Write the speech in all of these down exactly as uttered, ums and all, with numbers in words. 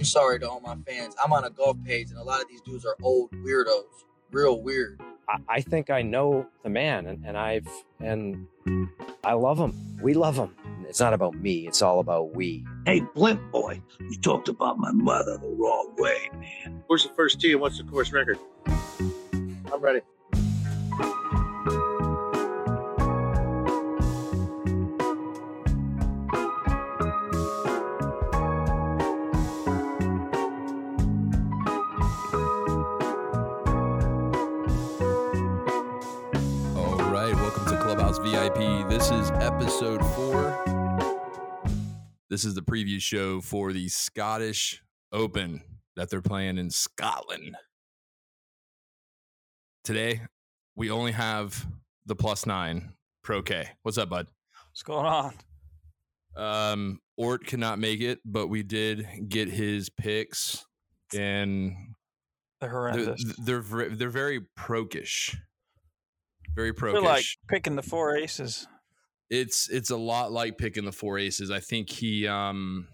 I'm sorry to all my fans. I'm on a golf page, and a lot of these dudes are old weirdos, real weird. I think I know the man, and, and I've and I love him. We love him. It's not about me. It's all about we. Hey, Blimp boy, you talked about my mother the wrong way, man. Where's the first tee and what's the course record? I'm ready. V I P. This is episode four. This is the preview show for the Scottish Open that they're playing in Scotland. Today, we only have the plus nine, Pro K. What's up, bud? What's going on? Um, Ort cannot make it, but we did get his picks, and they're horrendous. They're they're, they're very pro-kish. Very pro. It's like picking the four aces. It's it's a lot like picking the four aces. I think he um.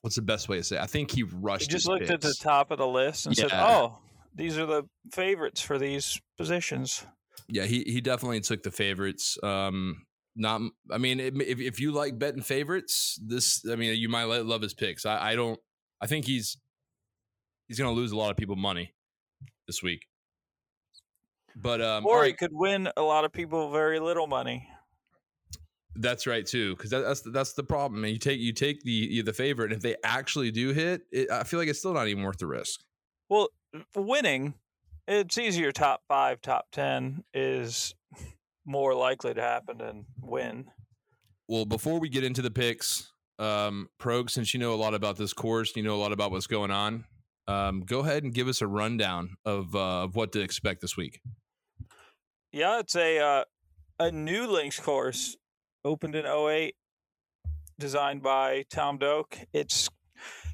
What's the best way to say it? I think he rushed. He just his looked picks. At the top of the list and yeah. said, "Oh, these are the favorites for these positions." Yeah, he he definitely took the favorites. Um, not, I mean, if if you like betting favorites, this, I mean, you might love his picks. I, I don't. I think he's he's going to lose a lot of people money this week. But um, or he right. could win a lot of people very little money. That's right too, because that, that's that's the problem. And you take you take the the favorite, and if they actually do hit, it, I feel like it's still not even worth the risk. Well, winning, it's easier. Top five, top ten is more likely to happen than win. Well, before we get into the picks, um, Prog, since you know a lot about this course, you know a lot about what's going on. Um, go ahead and give us a rundown of uh, of what to expect this week. Yeah, it's a uh, a new links course, opened in oh eight, designed by Tom Doak. It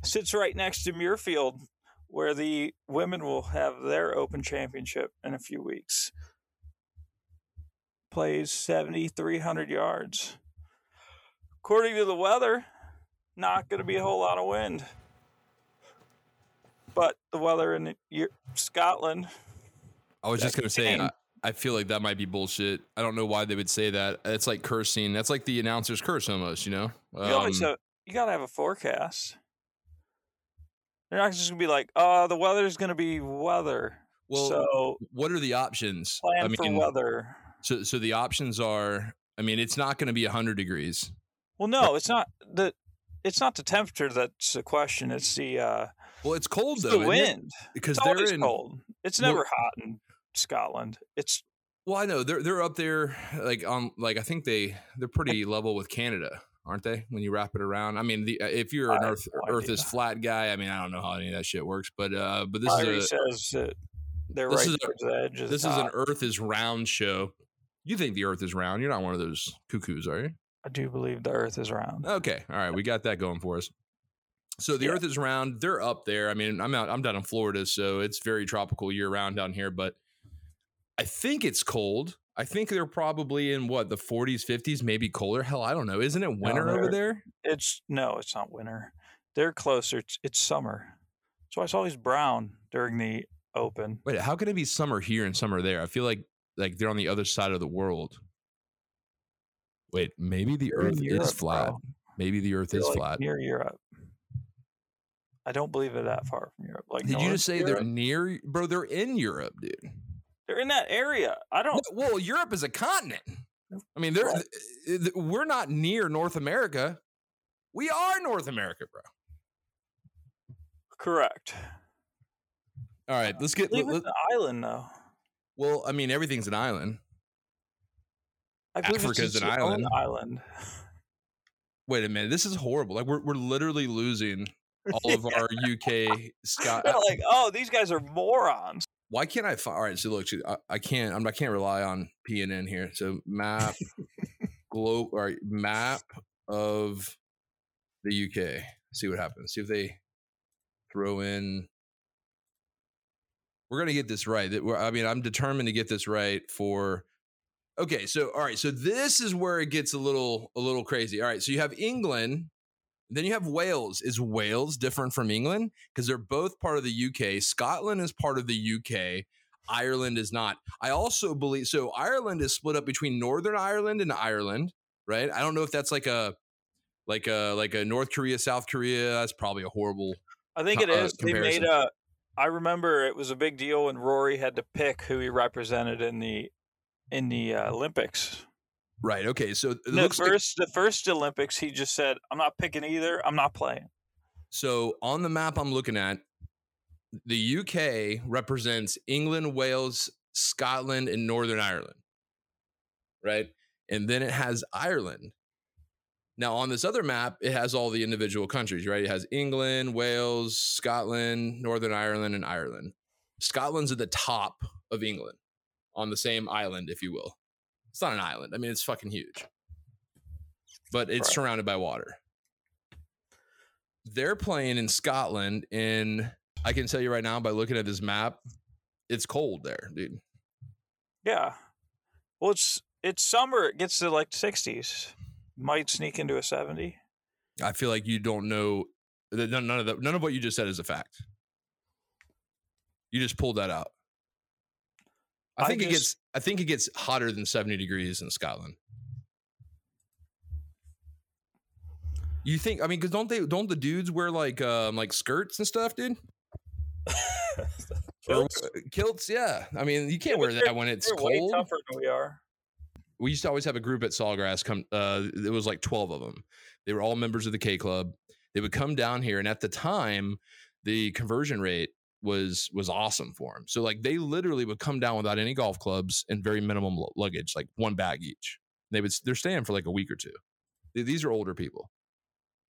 sits right next to Muirfield, where the women will have their Open Championship in a few weeks. Plays seven thousand three hundred yards. According to the weather, not going to be a whole lot of wind. But the weather in Scotland. I was just going to say, I, I feel like that might be bullshit. I don't know why they would say that. It's like cursing. That's like the announcer's curse almost, you know? Um, so you got to have a forecast. They're not just going to be like, oh, the weather's going to be weather. Well, so what are the options? Plan I mean, for weather. So, so the options are, I mean, it's not going to be one hundred degrees. Well, no, it's not the, it's not the temperature that's the question. It's the... Uh, Well, it's cold it's though. The wind, it? Because it's they're in cold. It's never hot in Scotland. It's well, I know they're they're up there like um like I think they they're pretty level with Canada, aren't they? When you wrap it around, I mean, the, if you're an Earth no Earth is flat guy, I mean, I don't know how any of that shit works, but uh, but this Harry is a, says that they're this right towards the edge. This top. Is an Earth is round show. You think the Earth is round? You're not one of those cuckoos, are you? I do believe the Earth is round. Okay, all right, we got that going for us. So the yeah. Earth is round. They're up there. I mean, I'm out. I'm down in Florida, so it's very tropical year round down here. But I think it's cold. I think they're probably in what the forties, fifties, maybe colder. Hell, I don't know. Isn't it winter no, over there? It's no, it's not winter. They're closer. It's, it's summer. So it's always brown during the Open. Wait, how can it be summer here and summer there? I feel like like they're on the other side of the world. Wait, maybe the Earth is Europe, flat. Bro. Maybe the Earth they're is like flat near Europe. I don't believe they're that far from Europe. Like, did you just say Europe. They're near, bro? They're in Europe, dude. They're in that area. I don't. No, well, Europe is a continent. I mean, they're right. We're not near North America. We are North America, bro. Correct. All right, let's get. Believe let, it's let, an island, though. Well, I mean, everything's an island. I Africa's an island. island. Wait a minute, this is horrible. Like we're we're literally losing. All of our U K Scott like, oh, these guys are morons. Why can't I find? All right, so look, I, I can't. I'm, I can't rely on P N N here. So map globe, all right, map of the U K. See what happens. See if they throw in. We're gonna get this right. That I mean, I'm determined to get this right. For okay, so all right, so this is where it gets a little a little crazy. All right, so you have England. Then you have Wales. Is Wales different from England? Because they're both part of the U K. Scotland is part of the U K. Ireland is not. I also believe, so Ireland is split up between Northern Ireland and Ireland, right? I don't know if that's like a, like a, like a North Korea, South Korea. That's probably a horrible I think it uh, is. Comparison. They made a, I remember it was a big deal when Rory had to pick who he represented in the, in the uh, Olympics. Right. Okay. So the no, first, like, the first Olympics, he just said, "I'm not picking either. I'm not playing." So on the map I'm looking at, the U K represents England, Wales, Scotland, and Northern Ireland. Right, and then it has Ireland. Now on this other map, it has all the individual countries. Right, it has England, Wales, Scotland, Northern Ireland, and Ireland. Scotland's at the top of England on the same island, if you will. It's not an island. I mean, it's fucking huge, but it's right. surrounded by water. They're playing in Scotland, and I can tell you right now by looking at this map, it's cold there, dude. Yeah. Well, it's it's summer. It gets to like sixties. Might sneak into a seventy. I feel like you don't know that none of the, none of what you just said is a fact. You just pulled that out. I think I just, it gets. I think it gets hotter than seventy degrees in Scotland. You think? I mean, because don't they? Don't the dudes wear like um, like skirts and stuff, dude? Kilts. Or, kilts, yeah. I mean, you can't yeah, wear that when it's cold. Way tougher than we are. We used to always have a group at Sawgrass. Come, uh, there was like twelve of them. They were all members of the K Club. They would come down here, and at the time, the conversion rate was was awesome for him. So like they literally would come down without any golf clubs and very minimum l- luggage, like one bag each. They would they're staying for like a week or two. They, these are older people,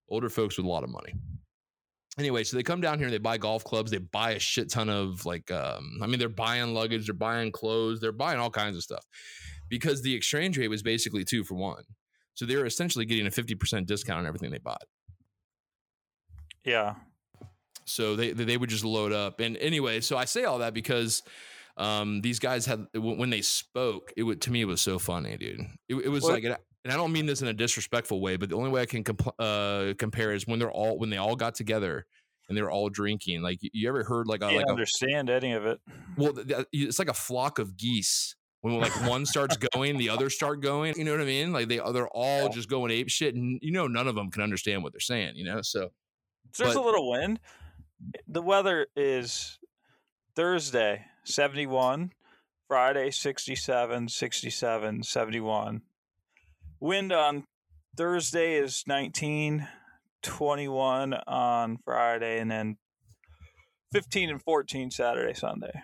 older folks with a lot of money. Anyway, so they come down here and they buy golf clubs. They buy a shit ton of like, um, I mean, they're buying luggage, they're buying clothes, they're buying all kinds of stuff because the exchange rate was basically two for one. So they were essentially getting a fifty percent discount on everything they bought. Yeah. So they they would just load up. And anyway, so I say all that because um, these guys had, when they spoke, it would, to me, it was so funny, dude. It, it was well, like, and I, and I don't mean this in a disrespectful way, but the only way I can comp- uh, compare is when they're all, when they all got together and they were all drinking. Like, you ever heard like, a, like understand a, any of it. Well, it's like a flock of geese. When like one starts going, the other start going, you know what I mean? Like they, they're all just going ape shit and you know, none of them can understand what they're saying, you know? So there's but, a little wind. The weather is Thursday, seventy-one, Friday, sixty-seven, sixty-seven, seventy-one. Wind on Thursday is nineteen, twenty-one on Friday, and then fifteen and fourteen Saturday, Sunday.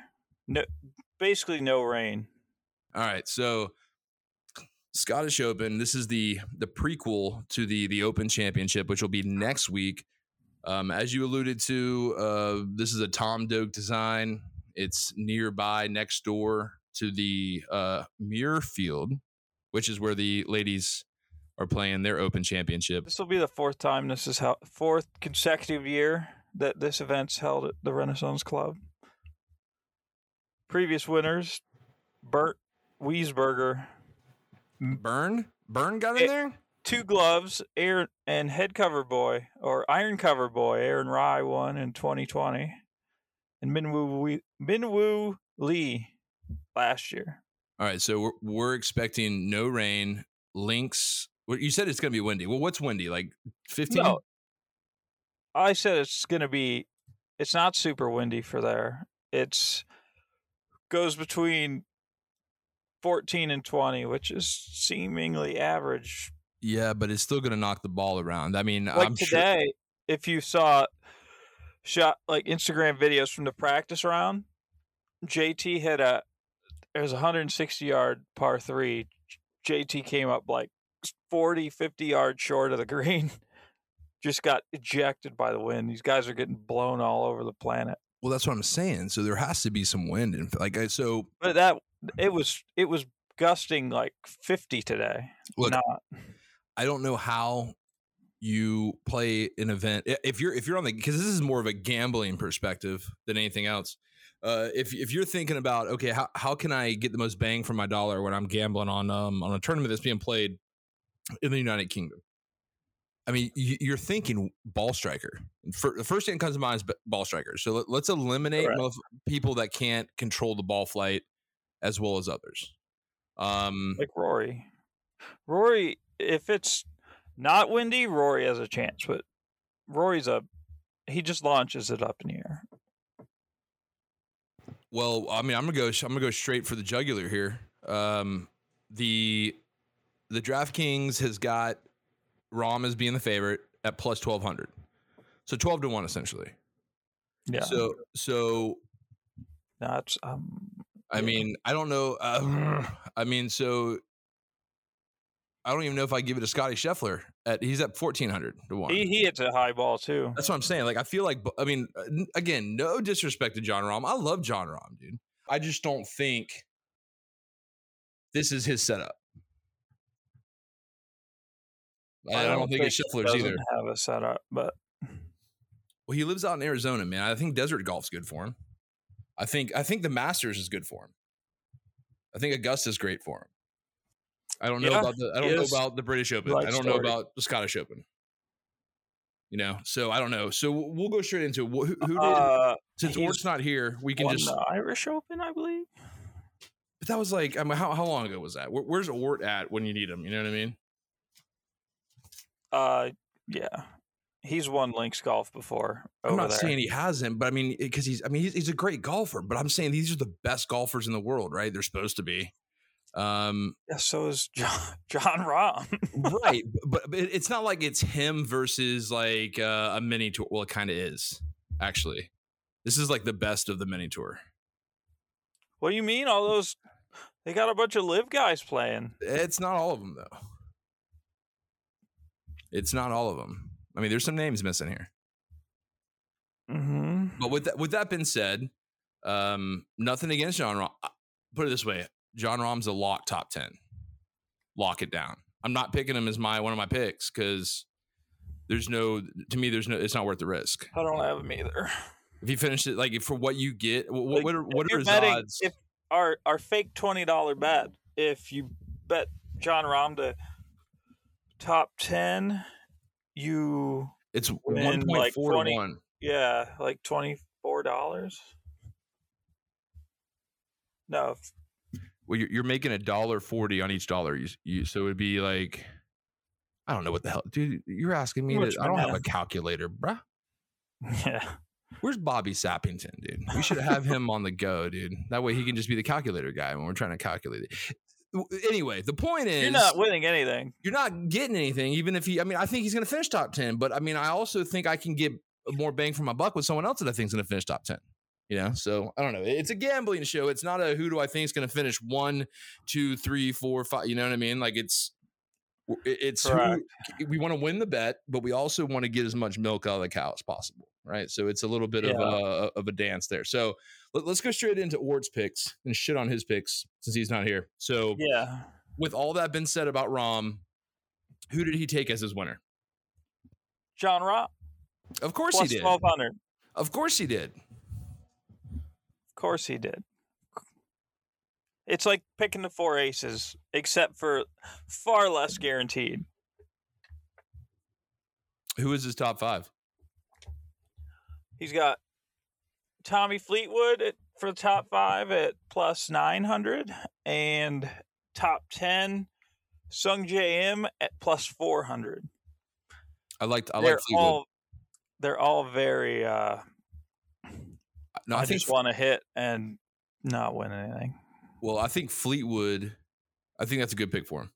No, basically no rain. All right, so Scottish Open, this is the the prequel to the the Open Championship, which will be next week. Um, as you alluded to, uh, this is a Tom Doak design. It's nearby, next door to the uh, Muirfield, which is where the ladies are playing their Open Championship. This will be the fourth time. This is how fourth consecutive year that this event's held at the Renaissance Club. Previous winners: Bernd Wiesberger. Bern? Bern got in it- there? Two gloves, Aaron, and head cover boy, or iron cover boy, Aaron Rye won in twenty twenty, and Minwoo Minwoo Lee last year. All right, so we're, we're expecting no rain. Links, you said it's going to be windy. Well, what's windy? Like fifteen? No, I said it's going to be. It's not super windy for there. It's goes between fourteen and twenty, which is seemingly average. Yeah, but it's still going to knock the ball around. I mean, like I'm today, sure. If you saw shot like Instagram videos from the practice round, J T hit a it was a one hundred sixty yard par three. J T came up like forty, fifty yards short of the green. Just got ejected by the wind. These guys are getting blown all over the planet. Well, that's what I'm saying. So there has to be some wind, and like so. But that it was it was gusting like fifty today. Look, not. I don't know how you play an event if you're if you're on the because this is more of a gambling perspective than anything else. Uh, if if you're thinking about okay, how how can I get the most bang for my dollar when I'm gambling on um on a tournament that's being played in the United Kingdom? I mean, you're thinking ball striker. For, the first thing that comes to mind is ball strikers. So let, let's eliminate right. people that can't control the ball flight as well as others. Um, like Rory. Rory, if it's not windy, Rory has a chance. But Rory's a he just launches it up in the air. Well, I mean, I'm gonna go. I'm gonna go straight for the jugular here. Um, the the DraftKings has got Rahm as being the favorite at plus twelve hundred, so twelve to one essentially. Yeah. So so. That's um. I yeah. mean, I don't know. Uh, I mean, so. I don't even know if I give it to Scottie Scheffler. At he's at fourteen hundred to one. He, he hits a high ball too. That's what I'm saying. Like I feel like I mean, again, no disrespect to Jon Rahm. I love Jon Rahm, dude. I just don't think this is his setup. I, I don't, don't think, think it's Scheffler's either. Have a setup, but well, he lives out in Arizona, man. I think desert golf's good for him. I think I think the Masters is good for him. I think Augusta's great for him. I don't know yeah, about the I don't know about the British Open. Right I don't story. know about the Scottish Open. You know, so I don't know. So we'll go straight into who, who did uh, since Ort's not here. We can just the Irish Open, I believe. But that was like, I mean, how how long ago was that? Where, where's Ort at when you need him? You know what I mean? Uh, yeah, he's won Lynx Golf before. I'm not there. saying he hasn't, but I mean, because he's I mean he's, he's a great golfer. But I'm saying these are the best golfers in the world, right? They're supposed to be. Um, yeah, so is John, John Rahm. Right. But, but it's not like it's him versus like uh, a mini tour. Well, it kind of is, actually. This is like the best of the mini tour. What do you mean? All those, they got a bunch of live guys playing. It's not all of them, though. It's not all of them. I mean, there's some names missing here. Mm-hmm. But with that, with that being said, um, nothing against John Rahm. Put it this way. Jon Rahm's a lock top ten. Lock it down. I'm not picking him as my one of my picks because there's no to me there's no it's not worth the risk. I don't have him either. If you finish it like for what you get, what like, what are, what are his betting, odds? If our our fake twenty dollar bet, if you bet Jon Rahm to top ten, you it's one point four to one. Yeah, like twenty four dollars. No. Well, you're making a dollar forty on each dollar, you, you, so it'd be like, I don't know what the hell, dude. You're asking me to, I don't have a calculator, bruh. Yeah. Where's Bobby Sappington, dude? We should have him on the go, dude. That way he can just be the calculator guy when we're trying to calculate it. Anyway, the point is, you're not winning anything. You're not getting anything, even if he. I mean, I think he's going to finish top ten, but I mean, I also think I can get more bang for my buck with someone else that I think is going to finish top ten. You know, so I don't know. It's a gambling show. It's not a who do I think is going to finish one, two, three, four, five. You know what I mean? Like it's, it's who, we want to win the bet, but we also want to get as much milk out of the cow as possible, right? So it's a little bit yeah. of a of a dance there. So let, let's go straight into Ort's picks and shit on his picks since he's not here. So yeah, with all that been said about Rahm, who did he take as his winner? Jon Rahm. Of course Plus he did. Twelve hundred. Of course he did. Course he did. It's like picking the four aces, except for far less guaranteed. Who is his top five? He's got Tommy Fleetwood at, for the top five at plus nine hundred, and top ten Sung Jae Im at plus four hundred. I liked I like Fleetwood. All, they're all very uh No, I, I think, just want to hit and not win anything. Well, I think Fleetwood, I think that's a good pick for him.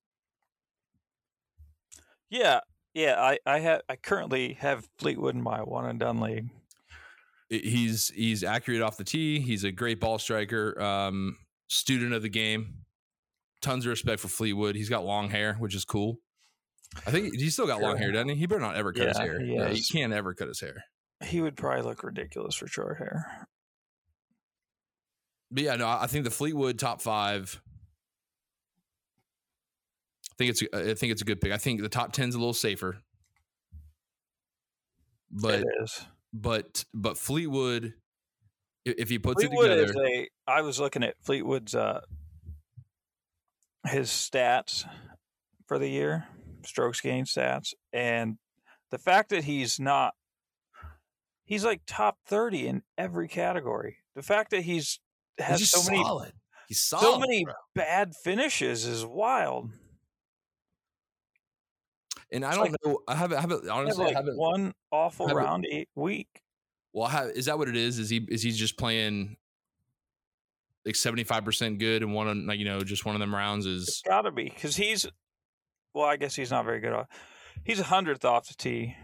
Yeah, yeah. I I have I currently have Fleetwood in my one and done league. He's he's accurate off the tee. He's a great ball striker. Um, student of the game. Tons of respect for Fleetwood. He's got long hair, which is cool. I think he's still got long hair, doesn't he? He better not ever cut yeah, his hair. He, no, he can't ever cut his hair. He would probably look ridiculous for short hair. But yeah, no, I think the Fleetwood top five. I think it's I think it's a good pick. I think the top ten's a little safer. But it is. but but Fleetwood, if he puts Fleetwood it together, is a, I was looking at Fleetwood's uh, his stats for the year, strokes gained stats, and the fact that he's not, he's like top thirty in every category. The fact that he's has he's so solid. many, he's solid, so many bro. bad finishes is wild. And I it's don't like, know. I haven't, I haven't honestly. I like I haven't, one awful haven't, round eight week. Well, have, is that what it is? Is he is he just playing like seventy-five percent good and one on like you know just one of them rounds is? It's gotta be because he's. Well, I guess he's not very good off. He's a hundredth off the tee.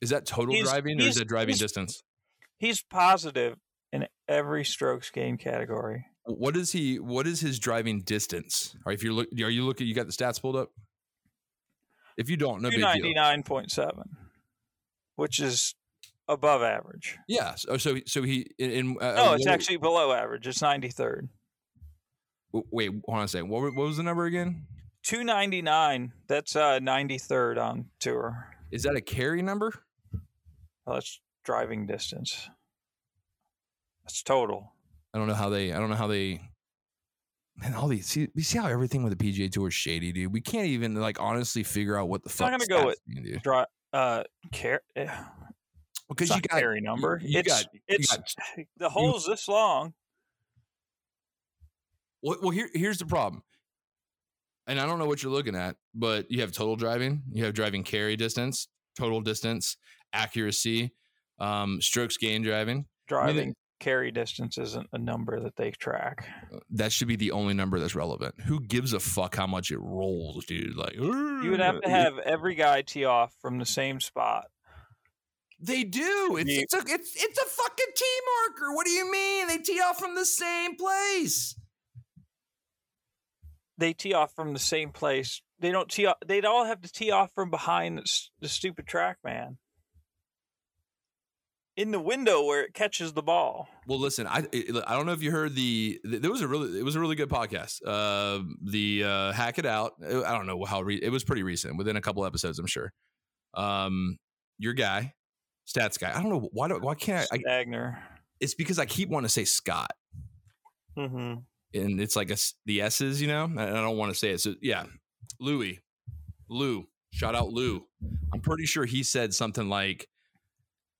Is that total he's, driving or is that driving he's, distance? He's positive in every strokes game category. What is he? What is his driving distance? Or if you're look, are you looking? You got the stats pulled up. If you don't, no big deal. two ninety-nine point seven, which is above average. Yeah. So, so, so he in. in uh, no, it's actually below average. It's ninety-third. Wait, hold on a second. What, what was the number again? two ninety-nine. That's uh, ninety-third on tour. Is that a carry number? Well, that's driving distance. That's total. I don't know how they. I don't know how they. Man, all these see, you see how everything with the P G A Tour is shady, dude. We can't even like honestly figure out what the fuck. I'm gonna go with mean, draw, uh, care because well, you got carry number. You, you it's got, it's got, the hole's you, this long. Well, well, here here's the problem, and I don't know what you're looking at, but you have total driving, you have driving carry distance, total distance, accuracy, um, strokes gained driving, driving. I mean, carry distance isn't a number that they track. That should be the only number that's relevant. Who gives a fuck how much it rolls, dude? Like you would have to have every guy tee off from the same spot. They do. It's, yeah. it's, a, it's, it's a fucking tee marker. What do you mean? They tee off from the same place. They tee off from the same place. They don't tee off. They'd all have to tee off from behind the, the stupid track, man. In the window where it catches the ball. Well, listen, I I don't know if you heard the, the there was a really it was a really good podcast. Uh, the uh, Hack It Out. I don't know how re- it was pretty recent, within a couple episodes, I'm sure. Um, your guy, stats guy. I don't know why do why can't I? Stagner. I, it's because I keep wanting to say Scott, mm-hmm. and it's like a, the S's, you know. And I don't want to say it. So yeah, Louie, Lou. Shout out Lou. I'm pretty sure he said something like.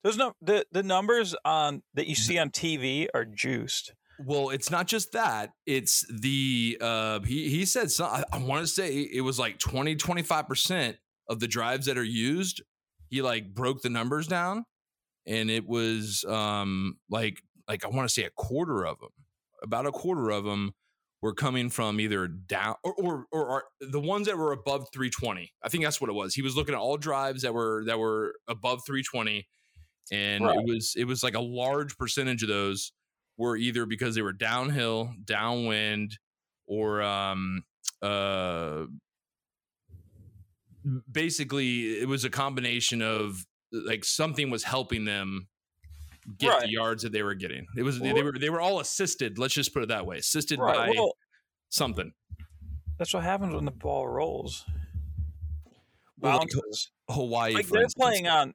There's no the, the numbers on that you see on T V are juiced. Well, it's not just that. It's the uh, he he said some, I, I want to say it was like twenty, twenty-five percent of the drives that are used. He like broke the numbers down, and it was um like like I want to say a quarter of them, about a quarter of them were coming from either down or or, or or the ones that were above three twenty. I think that's what it was. He was looking at all drives that were that were above three twenty. And right. it was it was like a large percentage of those were either because they were downhill, downwind, or um, uh, basically it was a combination of like something was helping them get right. the yards that they were getting. It was well, they were they were all assisted. Let's just put it that way, assisted right. by well, something. That's what happens when the ball rolls. Well, like Hawaii, like they're instance. playing on.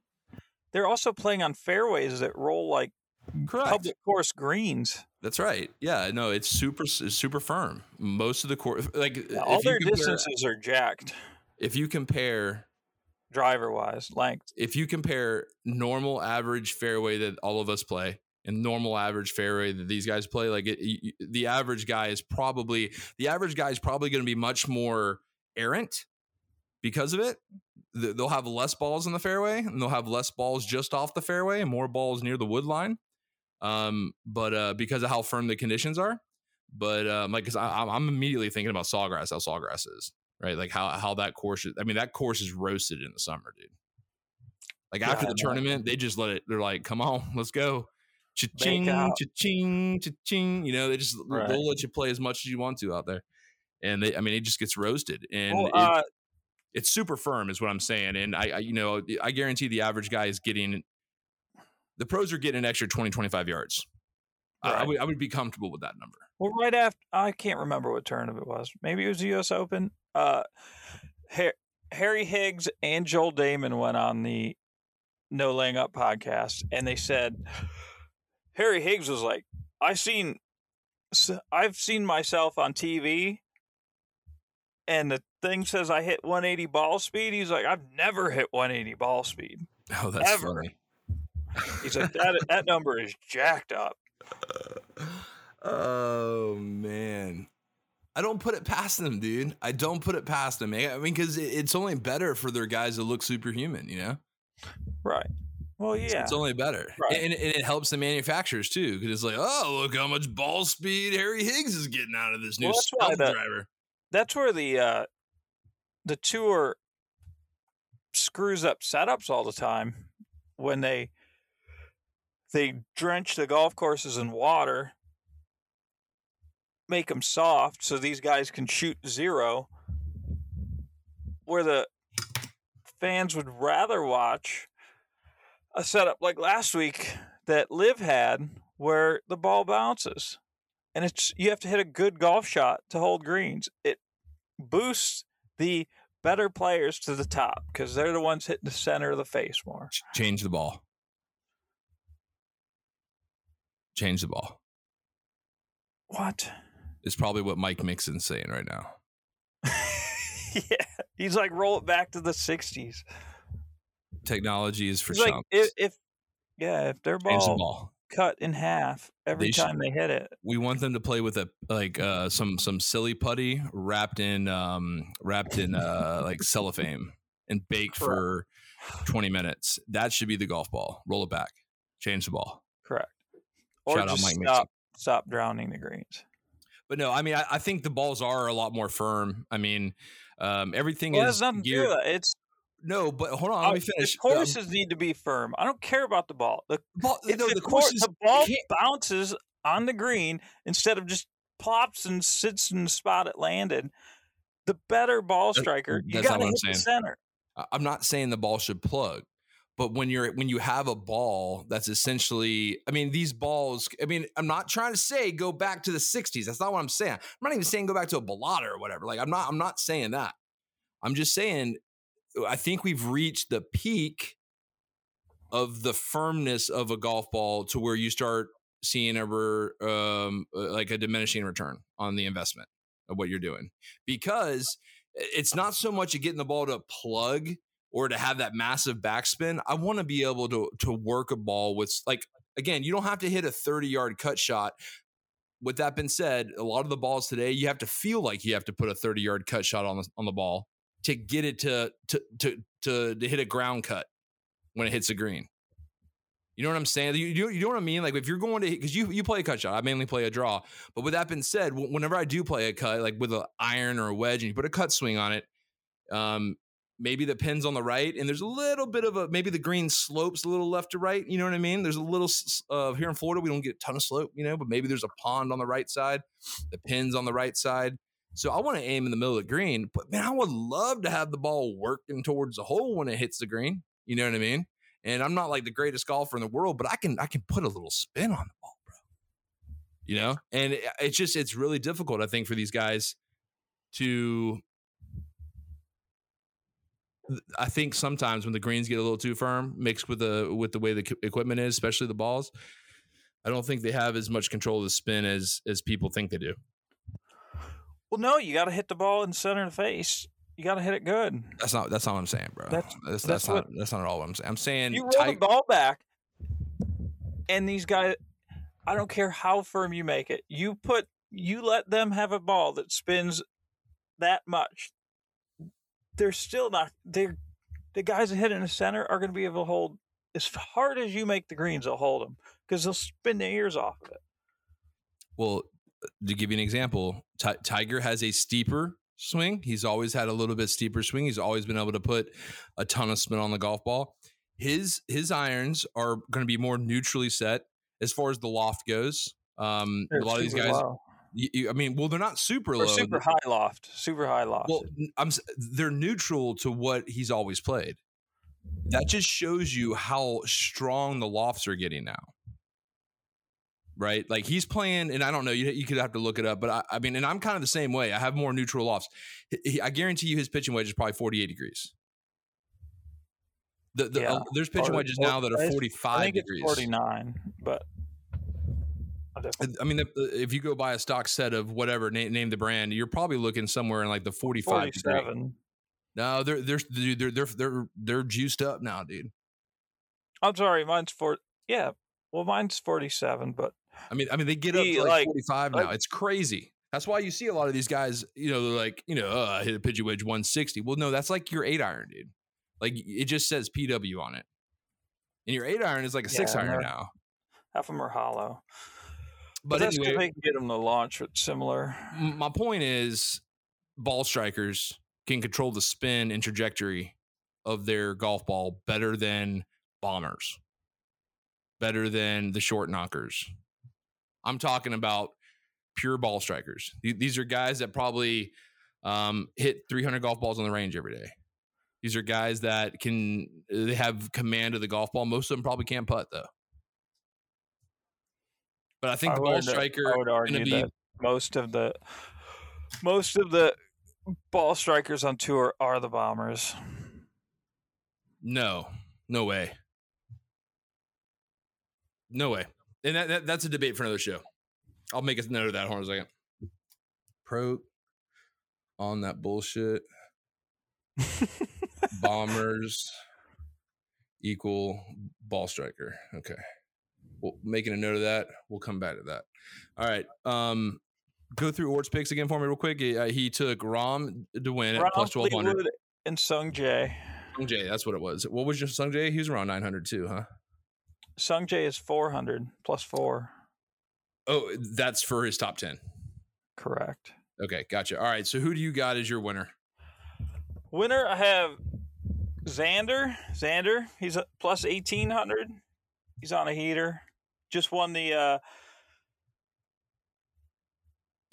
They're also playing on fairways that roll like Correct. public course greens. That's right. Yeah, no, it's super super firm. Most of the course, like yeah, all their compare, distances are jacked. If you compare driver wise length, if you compare normal average fairway that all of us play and normal average fairway that these guys play, like it, you, the average guy is probably the average guy is probably going to be much more errant because of it. They'll have less balls in the fairway, and they'll have less balls just off the fairway, and more balls near the wood line. Um, but uh, because of how firm the conditions are, but um, like, cause I, I'm immediately thinking about Sawgrass, how Sawgrass is, right? Like how how that course is. I mean, that course is roasted in the summer, dude. Like yeah, after the tournament, they just let it. They're like, "Come on, let's go." Cha-ching, cha-ching, cha-ching. You know, they just right. they'll let you play as much as you want to out there, and they, I mean, it just gets roasted and. Well, uh, it, It's super firm is what I'm saying. And I, I, you know, I guarantee the average guy is getting, the pros are getting an extra twenty, twenty-five yards. Right. I, I, would, I would be comfortable with that number. Well, right after, I can't remember what turn of it was. Maybe it was the U S Open. Uh, Her- Harry Higgs and Joel Damon went on the No Laying Up podcast. And they said, Harry Higgs was like, I seen, I've seen myself on T V. and the thing says I hit one eighty ball speed. He's like, I've never hit one eighty ball speed. Oh, that's ever. Funny. He's like, that that number is jacked up. Uh, oh man, I don't put it past them, dude. I don't put it past them. I mean, because it's only better for their guys to look superhuman, you know? Right. Well, yeah, it's, it's only better, right. and, and it helps the manufacturers too, because it's like, oh, look how much ball speed Harry Higgs is getting out of this new well, stuff driver. That's where the uh, the tour screws up setups all the time when they they drench the golf courses in water, make them soft so these guys can shoot zero, where the fans would rather watch a setup like last week that Liv had where the ball bounces. And it's you have to hit a good golf shot to hold greens. It boosts the better players to the top because they're the ones hitting the center of the face more. Change the ball. Change the ball. What? It's probably what Mike Mixon's saying right now. Yeah. He's like, roll it back to the sixties. Technology is for like, if, if yeah, if their ball, the ball cut in half every they time should, they hit it. We want them to play with a like uh, some some silly putty wrapped in um wrapped in uh like cellophane and baked Correct. For twenty minutes. That should be the golf ball. Roll it back, change the ball. Correct. Or Shout just out Mike stop Mason. Stop drowning the greens. But no, I mean I, I think the balls are a lot more firm. I mean um everything well, is nothing geared. To do with it. It's No, but hold on. Let me finish. The courses um, need to be firm. I don't care about the ball. The, ball, no, the, the, course, course, the ball bounces on the green instead of just plops and sits in the spot it landed. The better ball striker, you got to hit the center. I'm not saying the ball should plug, but when you're when you have a ball that's essentially, I mean, these balls. I mean, I'm not trying to say go back to the sixties. That's not what I'm saying. I'm not even saying go back to a Bellata or whatever. Like I'm not. I'm not saying that. I'm just saying. I think we've reached the peak of the firmness of a golf ball to where you start seeing ever um, like a diminishing return on the investment of what you're doing, because it's not so much of getting the ball to plug or to have that massive backspin. I want to be able to, to work a ball with, like, again, you don't have to hit a thirty yard cut shot. With that being said, a lot of the balls today, you have to feel like you have to put a thirty yard cut shot on the, on the ball to get it to, to to to to hit a ground cut when it hits a green. You know what I'm saying? You, you, you know what I mean? Like if you're going to, because you, you play a cut shot. I mainly play a draw. But with that being said, whenever I do play a cut, like with an iron or a wedge and you put a cut swing on it, um, maybe the pin's on the right and there's a little bit of a, maybe the green slopes a little left to right. You know what I mean? There's a little, uh, here in Florida, we don't get a ton of slope, you know, but maybe there's a pond on the right side. The pin's on the right side. So I want to aim in the middle of the green, but man, I would love to have the ball working towards the hole when it hits the green. You know what I mean? And I'm not like the greatest golfer in the world, but I can I can put a little spin on the ball, bro. You know? And it, it's just, it's really difficult, I think, for these guys to, I think sometimes when the greens get a little too firm, mixed with the, with the way the equipment is, especially the balls, I don't think they have as much control of the spin as as people think they do. Well, no, you got to hit the ball in the center of the face. You got to hit it good. That's not. That's not what I'm saying, bro. That's that's, that's, that's not. What, that's not at all what I'm saying. I'm saying you roll the ball back, and these guys. I don't care how firm you make it. You put. You let them have a ball that spins that much. They're still not. They, the guys that hit in the center are going to be able to hold as hard as you make the greens. They'll hold them because they'll spin their ears off of it. Well. To give you an example, T- Tiger has a steeper swing. He's always had a little bit steeper swing. He's always been able to put a ton of spin on the golf ball. His his irons are going to be more neutrally set as far as the loft goes. Um, a lot of these guys, you, you, I mean, well, they're not super or low. Super high loft. Super high loft. Well, I'm, they're neutral to what he's always played. That just shows you how strong the lofts are getting now. Right? Like he's playing, and I don't know, you you could have to look it up, but I, I mean, and I'm kind of the same way. I have more neutral lofts. He, I guarantee you his pitching wedge is probably forty-eight degrees. The, the, yeah. uh, there's pitching wedges now that are forty-five degrees. forty-nine, but I I mean, if you go buy a stock set of whatever, name, name the brand, you're probably looking somewhere in like the forty-five. forty-seven. No, they're they're they're they're they're they're juiced up now, dude. I'm sorry, mine's for yeah. Well, mine's forty-seven, but I mean, I mean, they get up the, to like, like forty-five now. Like, it's crazy. That's why you see a lot of these guys. You know, they're like, you know, oh, I hit a Pidgey wedge one sixty. Well, no, that's like your eight iron, dude. Like it just says P W on it, and your eight iron is like a yeah, six iron now. Half of them are hollow, but, but that's anyway, they can get them to launch with similar. My point is, ball strikers can control the spin and trajectory of their golf ball better than bombers, better than the short knockers. I'm talking about pure ball strikers. These are guys that probably um, hit three hundred golf balls on the range every day. These are guys that can, they have command of the golf ball. Most of them probably can't putt though. But I think I the ball striker, I would argue be, that most of the, most of the, ball strikers on tour are the bombers. No, no way. No way. And that, that that's a debate for another show. I'll make a note of that. Hold on a second. Pro on that bullshit. Bombers equal ball striker. Okay. Well, making a note of that. We'll come back to that. All right. Um, Go through Ort's picks again for me real quick. He, uh, he took Rahm to win at Rahm, plus twelve hundred. Fleetwood and Sung Jae. Sung Jae, that's what it was. What was your Sung Jae? He was around nine hundred too, huh? Sung Jae is four hundred, plus four. Oh, that's for his top ten. Correct. Okay, gotcha. All right, so who do you got as your winner? Winner, I have Xander. Xander, he's a, plus eighteen hundred. He's on a heater. Just won the... Uh,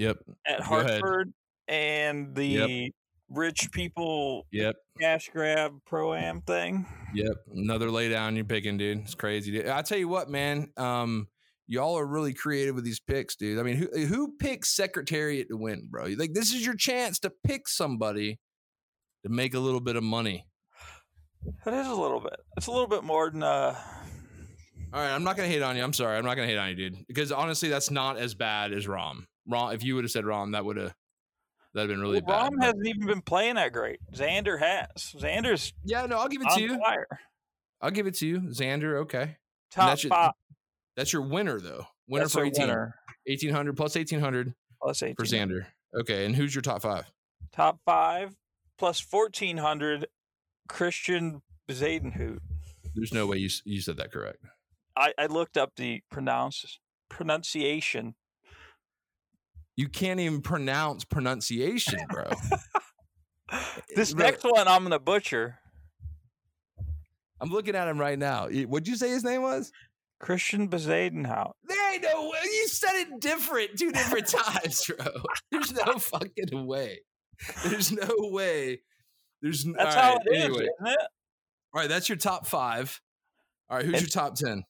Yep. At Hartford and the yep. rich people yep. cash grab pro-am thing. Yep. Another lay down you're picking, dude. It's crazy, dude. I tell you what, man, um, y'all are really creative with these picks, dude. I mean, who who picks Secretariat to win, bro? Like, this is your chance to pick somebody to make a little bit of money. It is a little bit. It's a little bit more than uh all right, I'm not gonna hate on you. I'm sorry, I'm not gonna hate on you, dude. Because honestly, that's not as bad as Rahm. Ron, if you would have said Ron, that would have that have been really well, bad. Ron hasn't even been playing that great. Xander has. Xander's yeah, no, I'll give it to you. Fire. I'll give it to you, Xander. Okay, top that's five. Your, that's your winner though. Winner that's for eighteen, winner. eighteen hundred plus eighteen hundred plus eighteen hundred for Xander. Okay, and who's your top five? Top five plus fourteen hundred. Christiaan Bezuidenhout. There's no way you you said that correct. I, I looked up the pronounce pronunciation. You can't even pronounce pronunciation, bro. This bro, next one I'm going to butcher. I'm looking at him right now. What'd you say his name was? Christiaan Bezuidenhout. There ain't no way. You said it different two different times, bro. There's no fucking way. There's no way. There's no, that's how right, it anyway. Is, isn't it? All right, that's your top five. All right, who's it's, your top ten?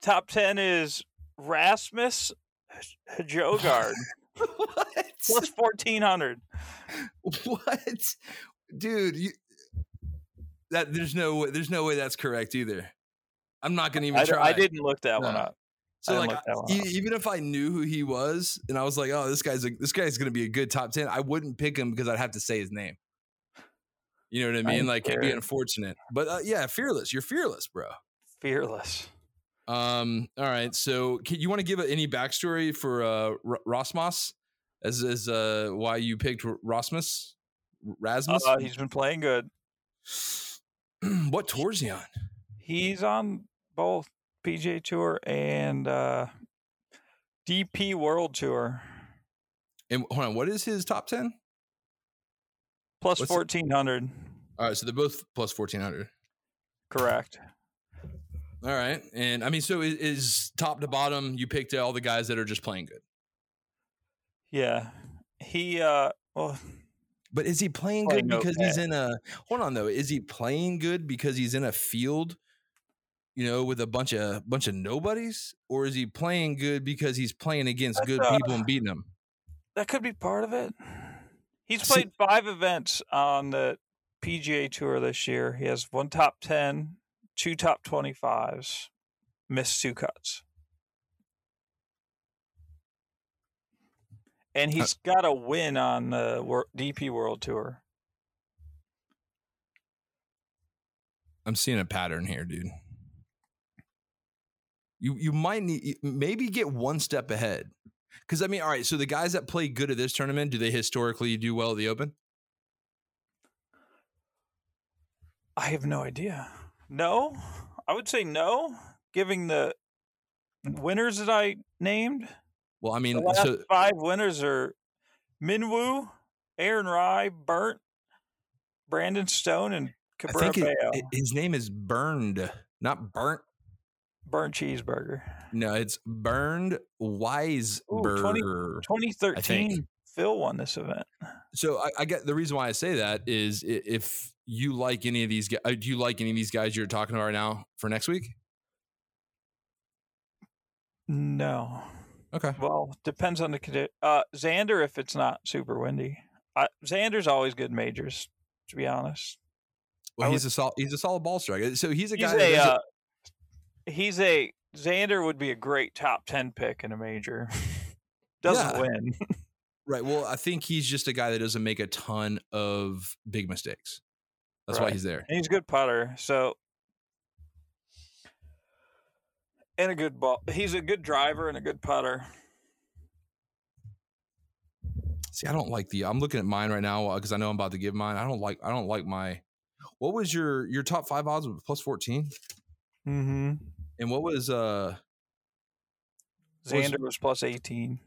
Top ten is Rasmus Højgaard. What? Plus fourteen hundred. What? Dude, you, that there's no way there's no way that's correct either. I'm not going to even I, try. I didn't look that no. one up. So like I, one even up. If I knew who he was and I was like, "Oh, this guy's a, this guy's going to be a good top ten." I wouldn't pick him because I'd have to say his name. You know what I mean? I'm like it'd be unfortunate. But uh, yeah, fearless. You're fearless, bro. Fearless. Um. All right. So, can, you want to give any backstory for uh, R- Rasmus as as uh, why you picked R- Rasmus? Rasmus. Uh, he's been playing good. What tour is he on? He's on both P G A Tour and uh, D P World Tour. And hold on, what is his top ten? Plus fourteen hundred. All right, so they're both plus fourteen hundred. Correct. All right. And I mean, so is, is top to bottom, you picked all the guys that are just playing good. Yeah. He, uh, well, but is he playing, playing good because okay. he's in a, hold on though. Is he playing good because he's in a field, you know, with a bunch of, bunch of nobodies, or is he playing good because he's playing against That's, good uh, people and beating them? That could be part of it. He's played See, five events on the P G A Tour this year. He has one top ten. Two top twenty-fives, missed two cuts. And he's uh, got a win on the D P World Tour. I'm seeing a pattern here, dude. You you might need maybe get one step ahead. Because, I mean, all right, so the guys that play good at this tournament, do they historically do well at the Open? I have no idea. No? I would say no, giving the winners that I named. Well, I mean, the last so, five winners are Minwoo, Aaron Rye, Bert, Brandon Stone, and Cabrera I think Bayo. It, it, his name is Burned, not Burnt. Bernd Cheeseburger. No, it's Bernd Wiesberger. twenty thirteen, Phil won this event. So I, I get the reason why I say that is if you like any of these guys, do you like any of these guys you're talking about right now for next week? No. Okay. Well, depends on the uh, Xander if it's not super windy. I, Xander's always good majors, to be honest. Well, I he's would, a solid. He's a solid ball striker. So he's a he's guy. A, that He's a Xander would be a great top ten pick in a major. Doesn't yeah. win. Right. Well, I think he's just a guy that doesn't make a ton of big mistakes. That's right. Why he's there. And he's a good putter. So, and a good ball. He's a good driver and a good putter. See, I don't like the, I'm looking at mine right now because I know I'm about to give mine. I don't like, I don't like my, what was your, your top five odds with plus fourteen? Mm-hmm. And what was uh Xander was, was plus eighteen.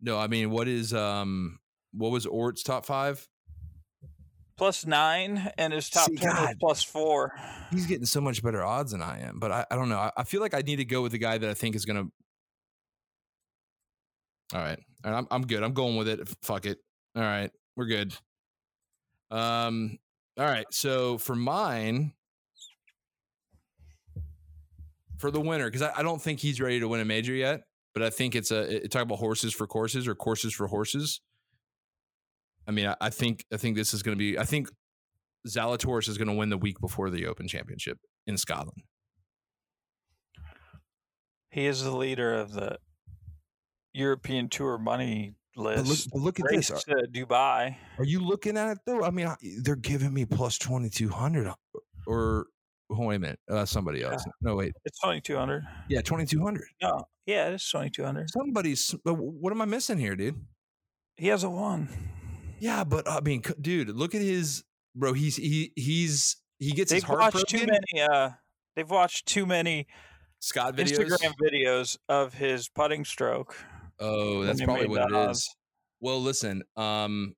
No, I mean what is um what was Ort's top five? Plus nine and his top See, ten God. was plus four. He's getting so much better odds than I am, but I, I don't know. I, I feel like I need to go with the guy that I think is gonna All right. All right, I'm I'm good. I'm going with it. Fuck it. All right, we're good. Um all right, so for mine. For the winner, because I, I don't think he's ready to win a major yet, but I think it's a it, talk about horses for courses or courses for horses. I mean, I, I think I think this is going to be. I think Zalatoris is going to win the week before the Open Championship in Scotland. He is the leader of the European Tour money list. But look, but look at this, to Dubai. Are you looking at it though? I mean, I, they're giving me plus twenty two hundred or. Oh, wait a minute. Uh, somebody else. Yeah. No, wait. It's twenty-two hundred. Yeah, twenty-two hundred. No. Yeah, it's twenty-two hundred. Somebody's. What am I missing here, dude? He hasn't won. Yeah, but I mean, dude, look at his bro. He's he he's he gets they've his heart watched broken. Too many. Uh, they've watched too many Scott videos, Instagram videos of his putting stroke. Oh, that's probably what that it is. Up. Well, listen. Um.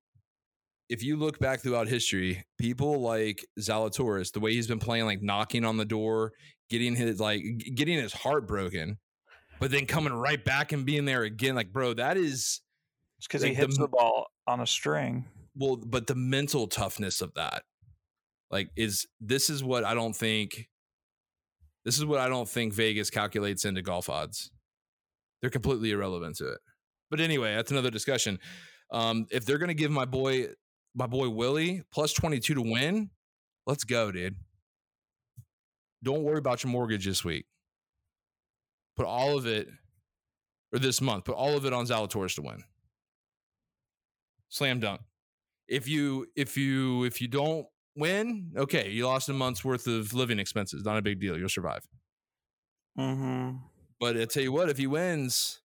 If you look back throughout history, people like Zalatoris, the way he's been playing, like knocking on the door, getting his like getting his heart broken, but then coming right back and being there again, like bro, that is it's because like, he hits the, the ball on a string. Well, but the mental toughness of that, like, is this is what I don't think. This is what I don't think Vegas calculates into golf odds. They're completely irrelevant to it. But anyway, that's another discussion. Um, if they're going to give my boy. My boy Willie, plus twenty-two to win. Let's go, dude. Don't worry about your mortgage this week. Put all of it, or this month, put all of it on Zalatoris to win. Slam dunk. If you, if you, if you don't win, okay, you lost a month's worth of living expenses. Not a big deal. You'll survive. Mm-hmm. But I tell you what, if he wins,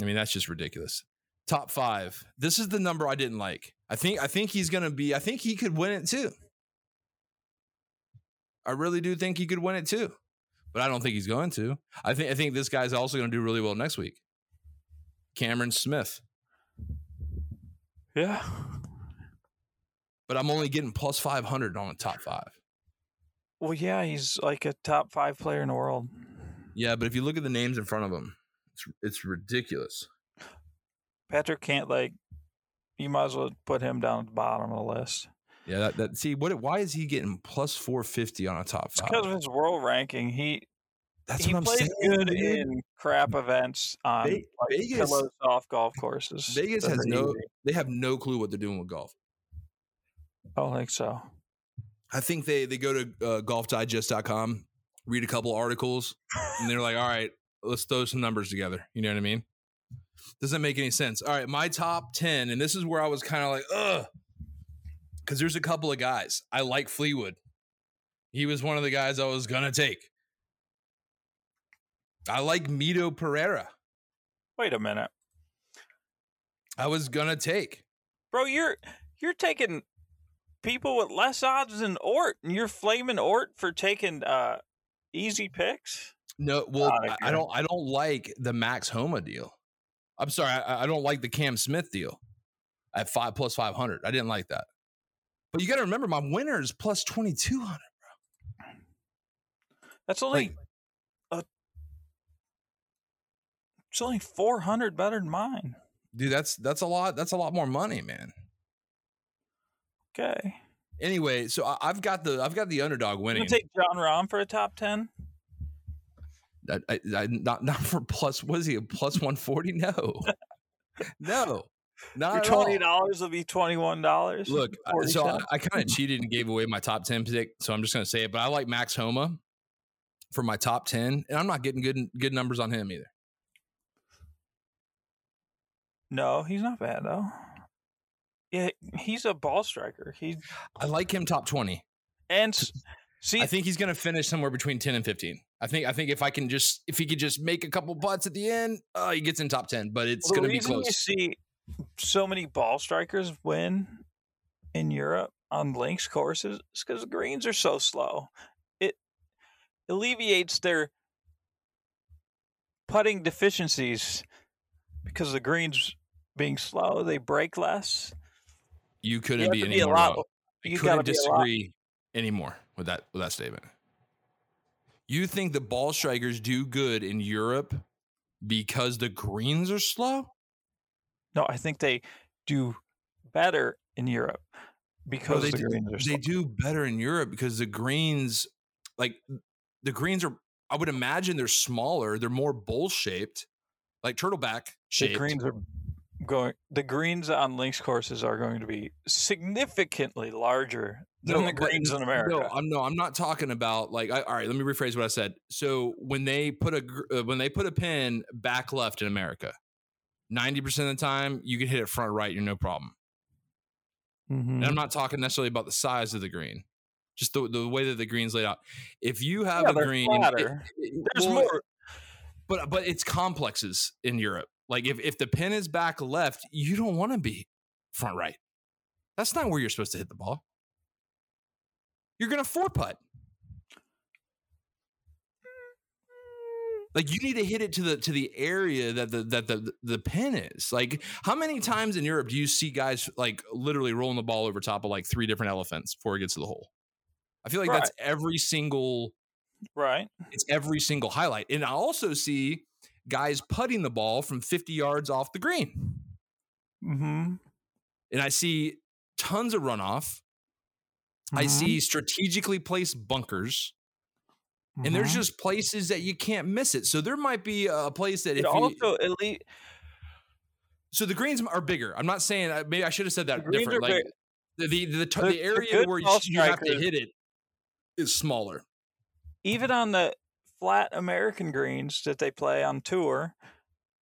I mean, that's just ridiculous. Top five. This is the number I didn't like. I think I think he's going to be, I think he could win it too. I really do think he could win it too, but I don't think he's going to. I think I think this guy's also going to do really well next week. Cameron Smith. Yeah. But I'm only getting plus five hundred on a top five. Well, yeah, he's like a top five player in the world. Yeah, but if you look at the names in front of him, it's, it's ridiculous. Patrick can't like. You might as well put him down at the bottom of the list. Yeah, that, that see what? Why is he getting plus four fifty on a top five? Because of his world ranking. He that's he what I'm plays saying, good dude. In crap events on Vegas, like, pillow soft golf courses. Vegas has no. They have no clue what they're doing with golf. I don't think so. I think they they go to uh, golf digest dot com, read a couple articles, and they're like, "All right, let's throw some numbers together. You know what I mean? Doesn't make any sense. All right, my top ten, and this is where I was kind of like, ugh, because there's a couple of guys. I like Fleetwood. He was one of the guys I was going to take. I like Mito Pereira. Wait a minute. I was going to take. Bro, you're you're taking people with less odds than Ort, and you're flaming Ort for taking uh, easy picks? No, well, oh, I, I don't I don't like the Max Homa deal. I'm sorry, I, I don't like the Cam Smith deal at five plus five hundred. I didn't like that. But you got to remember, my winner is plus twenty-two hundred, bro. That's only like, uh, it's only four hundred better than mine. Dude, that's that's a lot. That's a lot more money, man. Okay. Anyway, so I, I've got the I've got the underdog winning. You take Jon Rahm for a top ten. I, I, I, not not for plus. What is he, a plus one forty? No, no, not your twenty dollars will be twenty one dollars. Look, forty cents. So I, I kind of cheated and gave away my top ten pick, so I'm just going to say it. But I like Max Homa for my top ten, and I'm not getting good good numbers on him either. No, he's not bad though. Yeah, he's a ball striker. He, I like him top twenty, and see, I think he's going to finish somewhere between ten and fifteen. I think I think if I can just if he could just make a couple putts at the end, uh, he gets in top ten. But it's going to be close. You see so many ball strikers win in Europe on links courses is because the greens are so slow. It alleviates their putting deficiencies because the greens being slow, they break less. You couldn't you be any more wrong. I couldn't disagree anymore with that with that statement. You think the ball strikers do good in Europe because the greens are slow? No, I think they do better in Europe because no, they, the greens do, are slow. They do better in Europe because the greens, like the greens are, I would imagine they're smaller. They're more bowl shaped, like turtleback shaped. The greens are going. The greens on links courses are going to be significantly larger. No, the greens in America. No, I'm no, I'm not talking about like. I, all right, let me rephrase what I said. So when they put a when they put a pin back left in America, ninety percent of the time you can hit it front right, you're no problem. Mm-hmm. And I'm not talking necessarily about the size of the green, just the the way that the green's laid out. If you have yeah, a green, it, it, there's well, more, but but it's complexes in Europe. Like if if the pin is back left, you don't want to be front right. That's not where you're supposed to hit the ball. You're going to four putt. Like you need to hit it to the to the area that the that the the pin is. Like how many times in Europe do you see guys like literally rolling the ball over top of like three different elephants before it gets to the hole? I feel like right. That's every single right. It's every single highlight. And I also see guys putting the ball from fifty yards off the green. Mm-hmm. And I see tons of runoff. I mm-hmm. see strategically placed bunkers, mm-hmm. and there's just places that you can't miss it. So there might be a place that it if also you, elite. So the greens are bigger. I'm not saying I, maybe I should have said that different. Like the the, the, the the area where you, you have to hit it is smaller. Even on the flat American greens that they play on tour,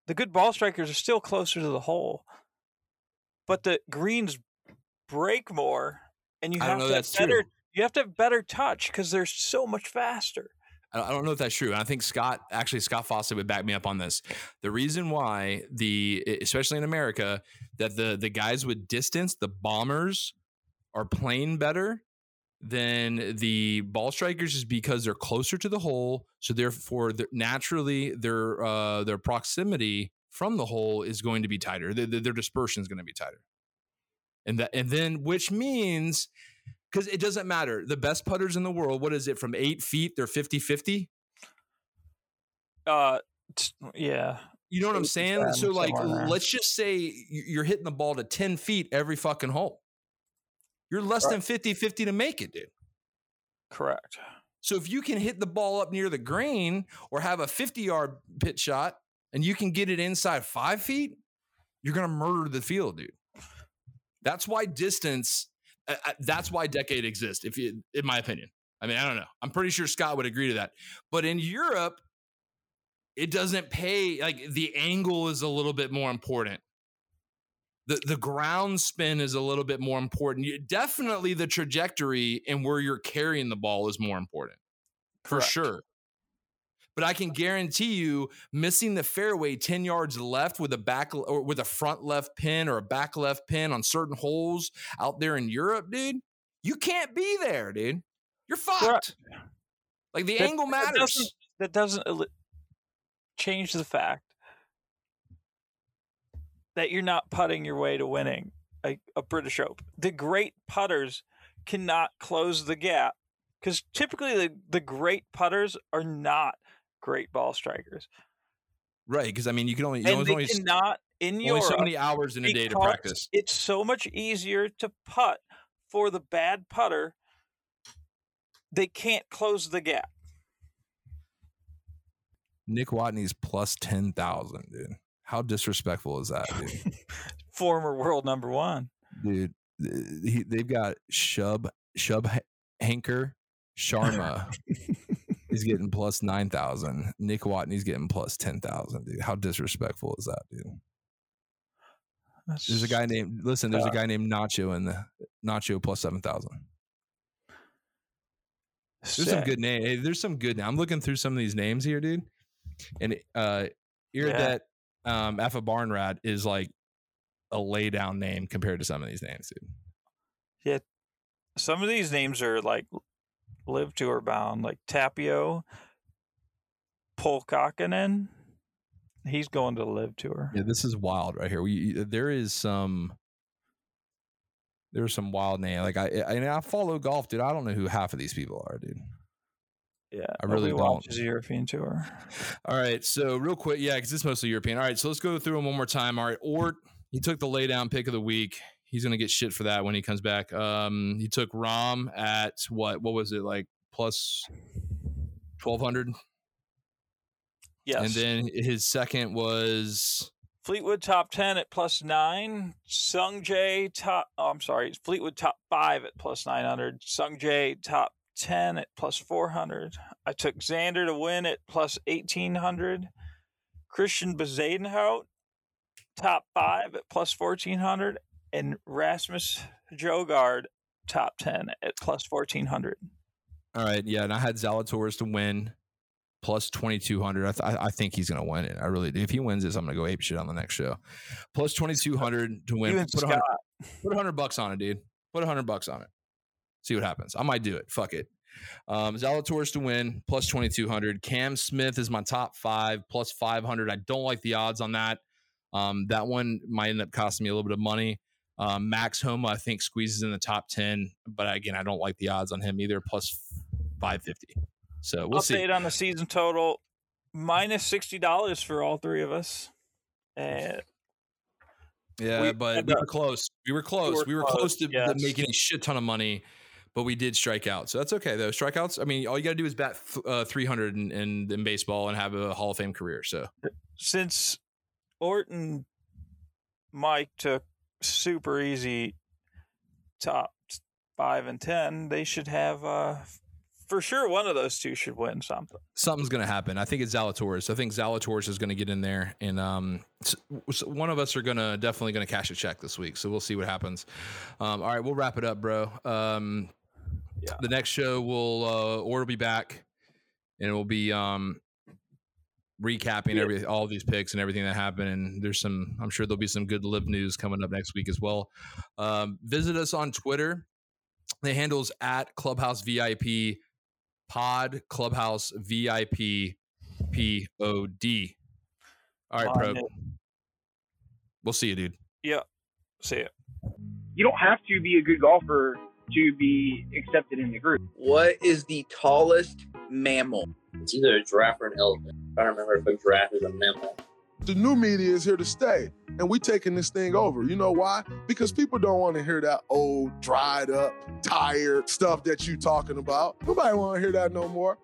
the good ball strikers are still closer to the hole, but the greens break more. And you have to have better. True. You have to have better touch because they're so much faster. I don't know if that's true, and I think Scott actually Scott Fawcett would back me up on this. The reason why the especially in America that the the guys with distance, the bombers, are playing better than the ball strikers is because they're closer to the hole. So therefore, naturally, their uh, their proximity from the hole is going to be tighter. Their, their dispersion is going to be tighter. And that, and then, which means, because it doesn't matter. The best putters in the world, what is it, from eight feet, they're fifty-fifty? Uh, yeah. You know what I'm saying? So, like, let's just say you're hitting the ball to ten feet every fucking hole. You're less than fifty-fifty to make it, dude. Correct. So if you can hit the ball up near the green or have a fifty-yard pit shot and you can get it inside five feet, you're going to murder the field, dude. That's why distance, uh, that's why decade exists, if you, in my opinion. I mean, I don't know. I'm pretty sure Scott would agree to that. But in Europe, it doesn't pay. Like, the angle is a little bit more important. The the ground spin is a little bit more important. You, definitely the trajectory and where you're carrying the ball is more important. Correct. For sure. But I can guarantee you, missing the fairway ten yards left with a back or with a front left pin or a back left pin on certain holes out there in Europe, dude, you can't be there, dude. You're fucked. Correct. Like, the that, angle matters. That doesn't, that doesn't el- change the fact that you're not putting your way to winning a, a British Open. The great putters cannot close the gap because typically the, the great putters are not great ball strikers, right? Because I mean, you can only you and know, they cannot in Europe, only so many hours in a day to practice. It's so much easier to putt for the bad putter. They can't close the gap. Nick Watney's plus ten thousand, dude. How disrespectful is that, dude? Former world number one, dude. He, they've got Shub Shubhankar Sharma. He's getting plus nine thousand. Nick Watney's getting plus ten thousand, dude. How disrespectful is that, dude? That's there's a guy named listen. There's uh, a guy named Nacho in the Nacho plus seven thousand. There's some good name. Hey, there's some good. Now I'm looking through some of these names here, dude. And uh, Iridet yeah. um, Alpha Barnrad is like a lay down name compared to some of these names, dude. Yeah, some of these names are like Live Tour bound, like Tapio Pulkkanen. He's going to the Live Tour. Yeah, this is wild right here. We there is some there's some wild name. Like I I, and I follow golf, dude. I don't know who half of these people are, dude. Yeah, I really don't. Watches the European Tour. All right, so real quick, yeah, because it's mostly European. All right, so let's go through them one more time. All right, Ort, he took the lay down pick of the week. He's going to get shit for that when he comes back. Um, he took Rahm at what? What was it, like plus twelve hundred? Yes. And then his second was Fleetwood top ten at plus nine. Sung Jae top. Oh, I'm sorry. Fleetwood top five at plus nine hundred. Sung Jae top ten at plus four hundred. I took Xander to win at plus eighteen hundred. Christiaan Bezuidenhout top five at plus fourteen hundred. And Rasmus Højgaard top ten at plus fourteen hundred. All right, yeah, and I had Zalatoris to win plus twenty two hundred. I, th- I think he's gonna win it. I really do. If he wins this, I'm gonna go ape shit on the next show. Plus twenty two hundred to win. Put a hundred bucks on it, dude. Put a hundred bucks on it. See what happens. I might do it. Fuck it. Um, Zalatoris to win plus twenty two hundred. Cam Smith is my top five plus five hundred. I don't like the odds on that. Um, that one might end up costing me a little bit of money. Um, Max Homa, I think, squeezes in the top ten, but again, I don't like the odds on him either. Plus five fifty, so we'll Update see. Update on the season total: minus sixty dollars for all three of us. And yeah, we but we were close. We were close. We were, we were close, close to, yes. to making a shit ton of money, but we did strike out. So that's okay though. Strikeouts. I mean, all you got to do is bat uh, three hundred in, in, in baseball and have a Hall of Fame career. So since Orton, Mike took super easy top five and ten, they should have uh for sure one of those two should win something. Something's gonna happen. I think it's Zalatoris. I think Zalatoris is gonna get in there, and um one of us are gonna definitely gonna cash a check this week, so we'll see what happens. Um all right, we'll wrap it up, bro. Um yeah, the next show will uh or will be back, and it will be um recapping every all of these picks and everything that happened. And there's some, I'm sure there'll be some good live news coming up next week as well. Um, visit us on Twitter. The handle's at ClubhouseVIPpod, ClubhouseVIPpod. All right, bro. We'll see you, dude. Yeah. See ya. You don't have to be a good golfer to be accepted in the group. What is the tallest mammal? It's either a giraffe or an elephant. I don't remember if a giraffe is a mammal. The new media is here to stay, and we taking this thing over. You know why? Because people don't want to hear that old, dried up, tired stuff that you talking about. Nobody want to hear that no more.